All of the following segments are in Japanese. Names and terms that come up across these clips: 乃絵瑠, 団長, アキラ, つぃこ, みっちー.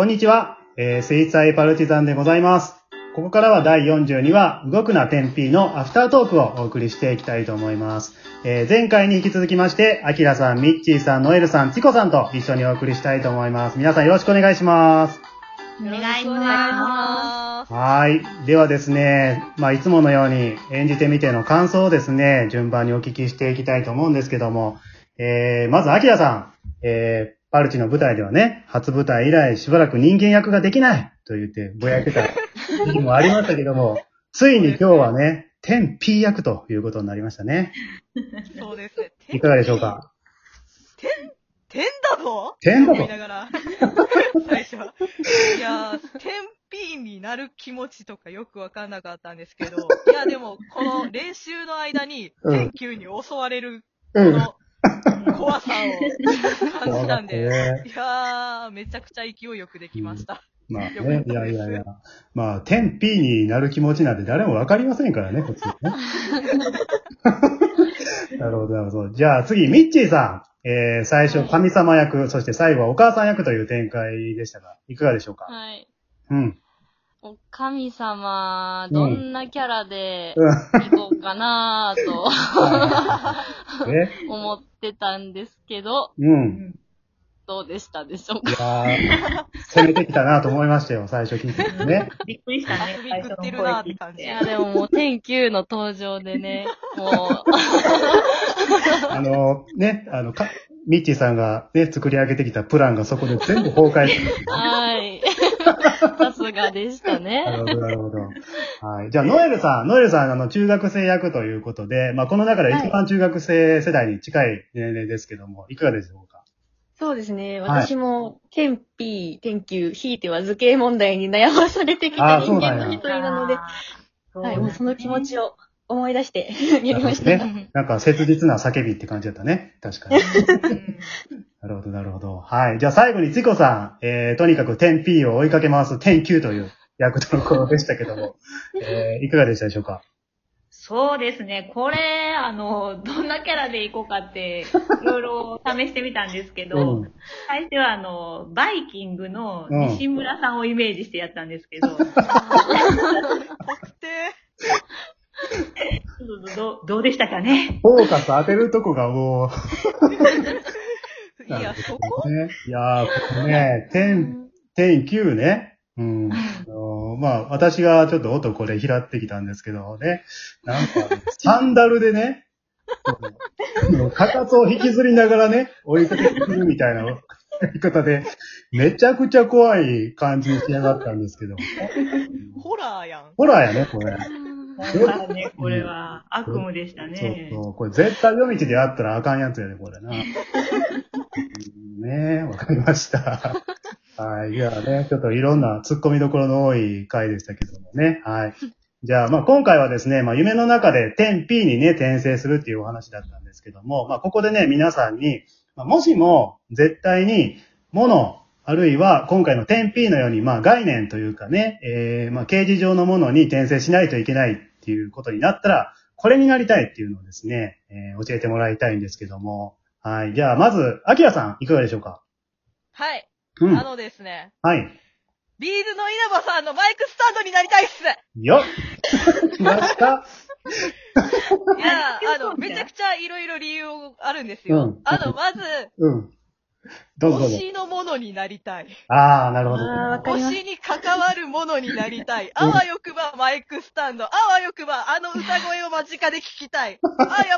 こんにちは、スイーツ愛パルチザンでございます。ここからは第42話、動くな天 P のアフタートークをお送りしていきたいと思います。前回に引き続きまして、アキラさん、ミッチーさん、ノエルさん、チコさんと一緒にお送りしたいと思います。皆さんよろしくお願いします。お願いします。はい。ではですね、いつものように演じてみての感想をですね、順番にお聞きしていきたいと思うんですけども、まずアキラさん、パルチの舞台ではね、初舞台以来しばらく人間役ができないと言ってぼやけた時もありましたけども、ついに今日はね、天 P 役ということになりましたね。そうですね。いかがでしょうか？天だぞ言いながら最初いやー、天 P になる気持ちとかよくわかんなかったんですけど、いやでもこの練習の間に天球に襲われるこの、怖さを感じたんで、いやー、めちゃくちゃ勢いよくできました。天 P になる気持ちなんて誰もわかりませんからね、こっちね。なるほど。じゃあ次、ミッチーさん。最初、神様役、はい、そして最後はお母さん役という展開でしたが、いかがでしょうか？はい。うん。お神様、どんなキャラでいこうかなぁと、思ってたんですけど、うん、どうでしたでしょうか？いや攻めてきたなぁと思いましたよ、最初聞いててね。びっくりしたね、最初の声聞いて。いや、でももう、天球の登場でね、もう。ミッチーさんがね、作り上げてきたプランがそこで全部崩壊してます、ね。はい。さすがでしたね。なるほど。はい。じゃあ、ノエルさん、中学生役ということで、この中で一番中学生世代に近い年齢ですけども、いかがでしょうか？そうですね。私も、天 P、天 Q、ひいては図形問題に悩まされてきた人間の一人なので、はい、もうその気持ちを思い出してやりましたね。なんか、切実な叫びって感じだったね。確かに。なるほど。はい。じゃあ最後にチコさん、とにかく天 P を追いかけ回す天 Q という役とのことでしたけども、いかがでしたでしょうか？そうですね。これ、どんなキャラでいこうかって、いろいろ試してみたんですけど、最初はバイキングの西村さんをイメージしてやったんですけど、どうでしたかね？フォーカス当てるとこがもう、天 Q ね。うん。私がちょっと音これ拾ってきたんですけどね。なんか、サンダルでね、かかとを引きずりながらね、追いかけてくるみたいな言い方で、めちゃくちゃ怖い感じに仕上がったんですけど。ホラーやね、これ。これは悪夢でしたね。そうそう。これ絶対夜道であったらあかんやつやね、これな。わかりました。はい。じゃあね、ちょっといろんな突っ込みどころの多い回でしたけどもね。はい。じゃあ、今回はですね、夢の中で天 P にね、転生するっていうお話だったんですけども、ここでね、皆さんに、もしも絶対に物、あるいは今回の天 P のように、概念というかね、形而上のものに転生しないといけないっていうことになったら、これになりたいっていうのをですね、教えてもらいたいんですけども、はい。じゃあ、まず、アキラさん、いかがでしょうか？はい。うん、ですね。はい。ビーズの稲葉さんのマイクスタンドになりたいっすよっ来ましたいや、めちゃくちゃいろいろ理由あるんですよ。まず、推しのものになりたい。ああ、なるほど。推しに関わるものになりたい。あわよくばマイクスタンド。あわよくば歌声を間近で聞きたい。あわよ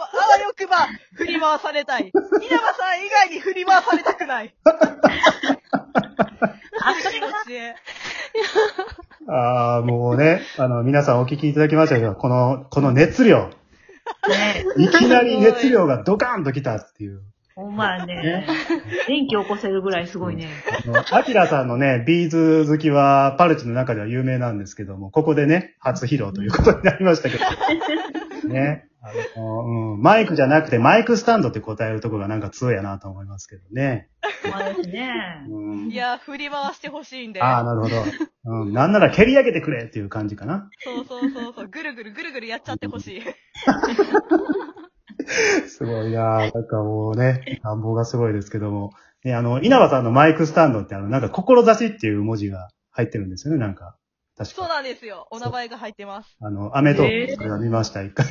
くば振り回されたい。稲葉さん以外に振り回されたくない。もうね、皆さんお聞きいただきましたけど、この熱量。いきなり熱量がドカーンときたっていう。ほんまね。電気起こせるぐらいすごいね。アキラさんのね、ビーズ好きは、パルチの中では有名なんですけども、ここでね、初披露ということになりましたけど。ね。マイクじゃなくてマイクスタンドって答えるところがなんか強いやなと思いますけどね。そうですね。いや、振り回してほしいんで。ああ、なるほど。なんなら蹴り上げてくれっていう感じかな。そう。ぐるぐるやっちゃってほしい。すごいなぁ。なんかもうね、乱暴がすごいですけども。稲葉さんのマイクスタンドってなんか志っていう文字が入ってるんですよね、なんか。確かそうなんですよ。お名前が入ってます。アメトーク、それは見ました、一回。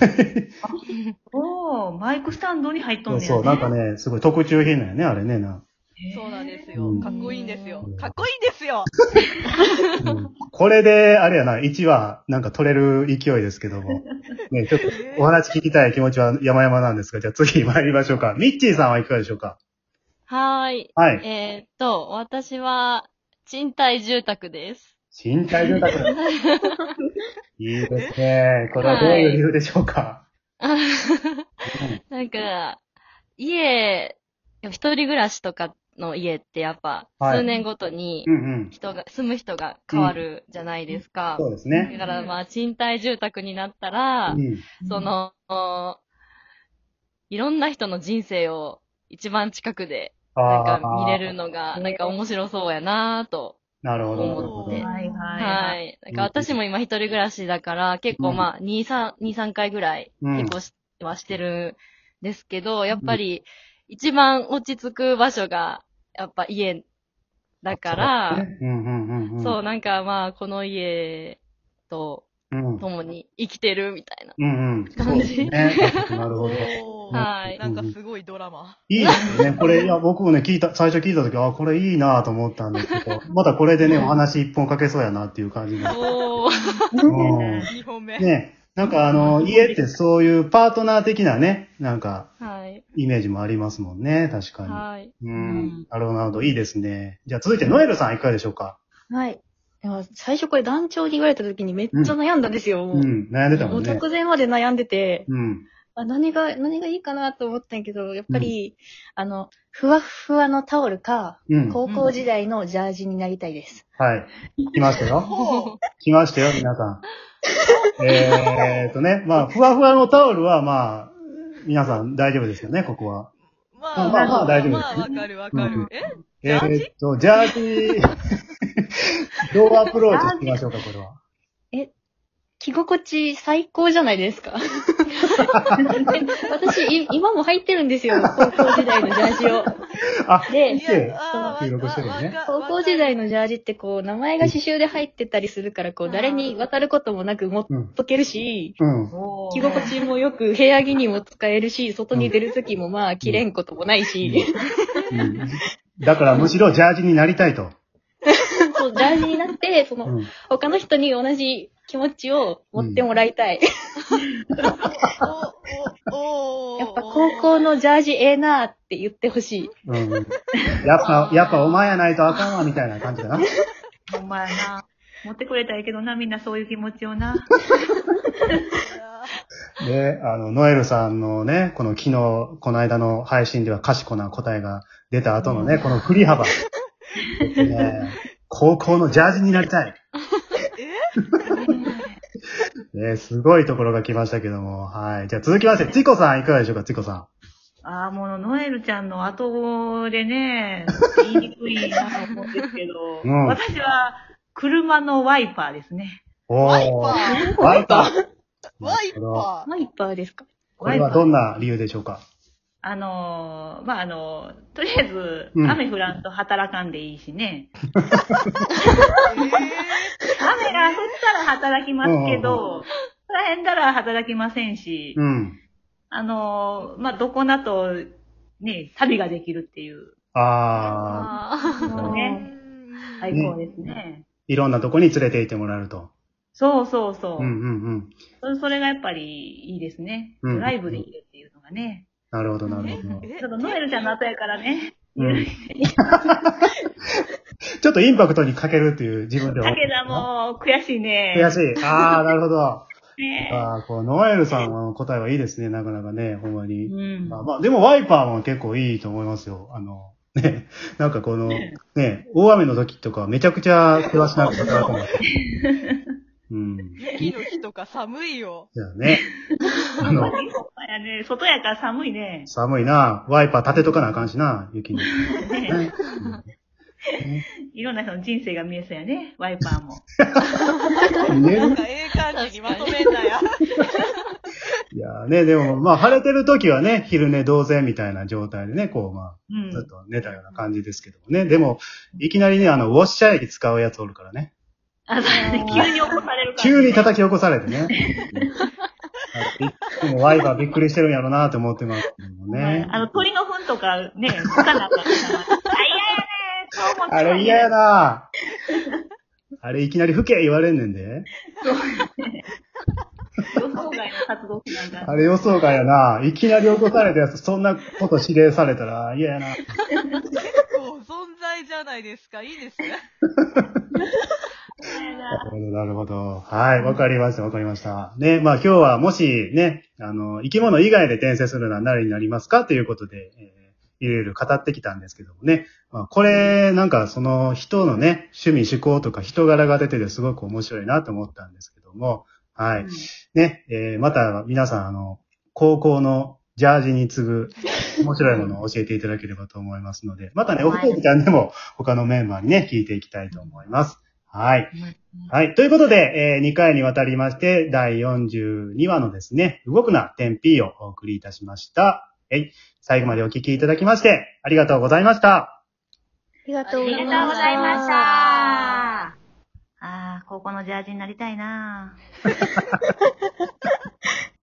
おー、マイクスタンドに入っとんねん、ね。そう、なんかね、すごい特注品なんやね、あれね、そうなんですよ。かっこいいんですよ。かっこいいんですよ、これで、あれやな、1話、なんか取れる勢いですけども。ね、ちょっとお話聞きたい気持ちは山々なんですが、じゃあ次参りましょうか。ミッチーさんはいかがでしょうか？はい。私は、賃貸住宅です。賃貸住宅いいですね。これはどういう理由でしょうか？なんか、家、一人暮らしとかの家ってやっぱ、数年ごとに住む人が変わるじゃないですか。そうですね。だからまあ、賃貸住宅になったら、いろんな人の人生を一番近くで、なんか見れるのが、なんか面白そうやなぁと思って。はい。なんか私も今一人暮らしだから、結構まあ、2、3回ぐらい結構はしてるんですけど、やっぱり一番落ち着く場所が、やっぱ家だから、そう、なんかまあ、この家と共に生きてるみたいな感じ。なるほど。はい。なんかすごいドラマ。いいですね。これ、いや、僕もね、最初聞いたとき、これいいなぁと思ったんですけど、まだこれでね、お話一本かけそうやなっていう感じで。2本目。ね。なんか家ってそういうパートナー的なね、なんか、イメージもありますもんね、確かに。はい。なるほど、なるほど。いいですね。じゃあ続いて、ノエルさんいかがでしょうか？はい。最初これ団長に言われたときにめっちゃ悩んだんですよ。悩んでたもんね。もう直前まで悩んでて。何がいいかなと思ったんやけど、やっぱり、ふわふわのタオルか、高校時代のジャージになりたいです。はい。来ましたよ。来ましたよ、皆さん。まあ、ふわふわのタオルは、まあ、皆さん大丈夫ですよね、ここは。まあ、大丈夫です。まあ、わかるわかる。ジャージ、どうアプローチしてみましょうか、これは。着心地最高じゃないですか。私、今も入ってるんですよ。高校時代のジャージを。高校時代のジャージってこう、名前が刺繍で入ってたりするから、こう、誰に渡ることもなく持っとけるし、着心地もよく部屋着にも使えるし、外に出るときもまあ、着れんこともないし。だからむしろジャージになりたいと。そう、ジャージになって、他の人に同じ、気持ちを持ってもらいたい。やっぱ高校のジャージええなーって言ってほしい。やっぱお前やないとあかんわみたいな感じだな。お前な。持ってくれたらいいけどな、みんなそういう気持ちをな。で、ノエルさんのね、このこの間の配信では賢な答えが出た後のね、この振り幅。高校のジャージになりたい。すごいところが来ましたけども。はい。じゃあ続きまして、チコさんいかがでしょうか、チコさん。もうノエルちゃんの後でね、言いにくいなと思うんですけど、私は車のワイパーですね。ワイパーですか？これはどんな理由でしょうか？とりあえず、雨降らんと働かんでいいしね。雨が降ったら働きますけど、そらへんだら働きませんし、まあ、どこだと、ね、旅ができるっていう。ね。最高ですね。いろんなとこに連れて行ってもらえると。そう。それがやっぱりいいですね。ドライブできるっていうのがね。なるほど。ちょっとノエルちゃんの後やからね。ちょっとインパクトに欠けるっていう自分では。だけどもう悔しいね。悔しい。なるほど。ノエルさんの答えはいいですね。なかなかね、ほんまに。でもワイパーも結構いいと思いますよ。なんかこの、大雨の時とかめちゃくちゃ世話しなくちゃなと思って。雪の日とか寒いよ。だよね。外やから寒いね。寒いな。ワイパー立てとかなあかんしな、雪に。いろんな人の人生が見えそうやね、ワイパーも。なんかええ感じにまとめんなや。いやね、でもまあ晴れてる時はね、昼寝同然みたいな状態でね、こうまあ、ずっと寝たような感じですけどもね。でも、いきなりね、ウォッシャー液使うやつおるからね。あ、そうね、急に起こされるから、ね。急に叩き起こされてね。でもワイバーびっくりしてるんやろうなーって思ってますけどね。鳥の糞とかね、つかなかったから。あ、嫌やねー、そう思って。あれ嫌やなー。あれいきなり吹け言われんねんで。そうね。予想外の活動なんだ。あれ予想外やな。いきなり起こされたやつ、そんなこと指令されたら嫌やな。結構存在じゃないですか。いいですね。なるほど。はい。わかりました。ね。まあ今日はもしね、生き物以外で転生するなら何になりますかということで、いろいろ語ってきたんですけどもね。まあこれ、なんかその人のね、趣味、思考とか人柄が出ててすごく面白いなと思ったんですけども、はい。ね、また皆さん、高校のジャージに次ぐ面白いものを教えていただければと思いますので、またね、お二人ちゃんでも他のメンバーにね、聞いていきたいと思います。はい。はい。ということで、2回にわたりまして、第42話のですね、動くな点 P をお送りいたしました。最後までお聞きいただきまして、ありがとうございました。ありがとうございました。ああ、高校のジャージになりたいなぁ。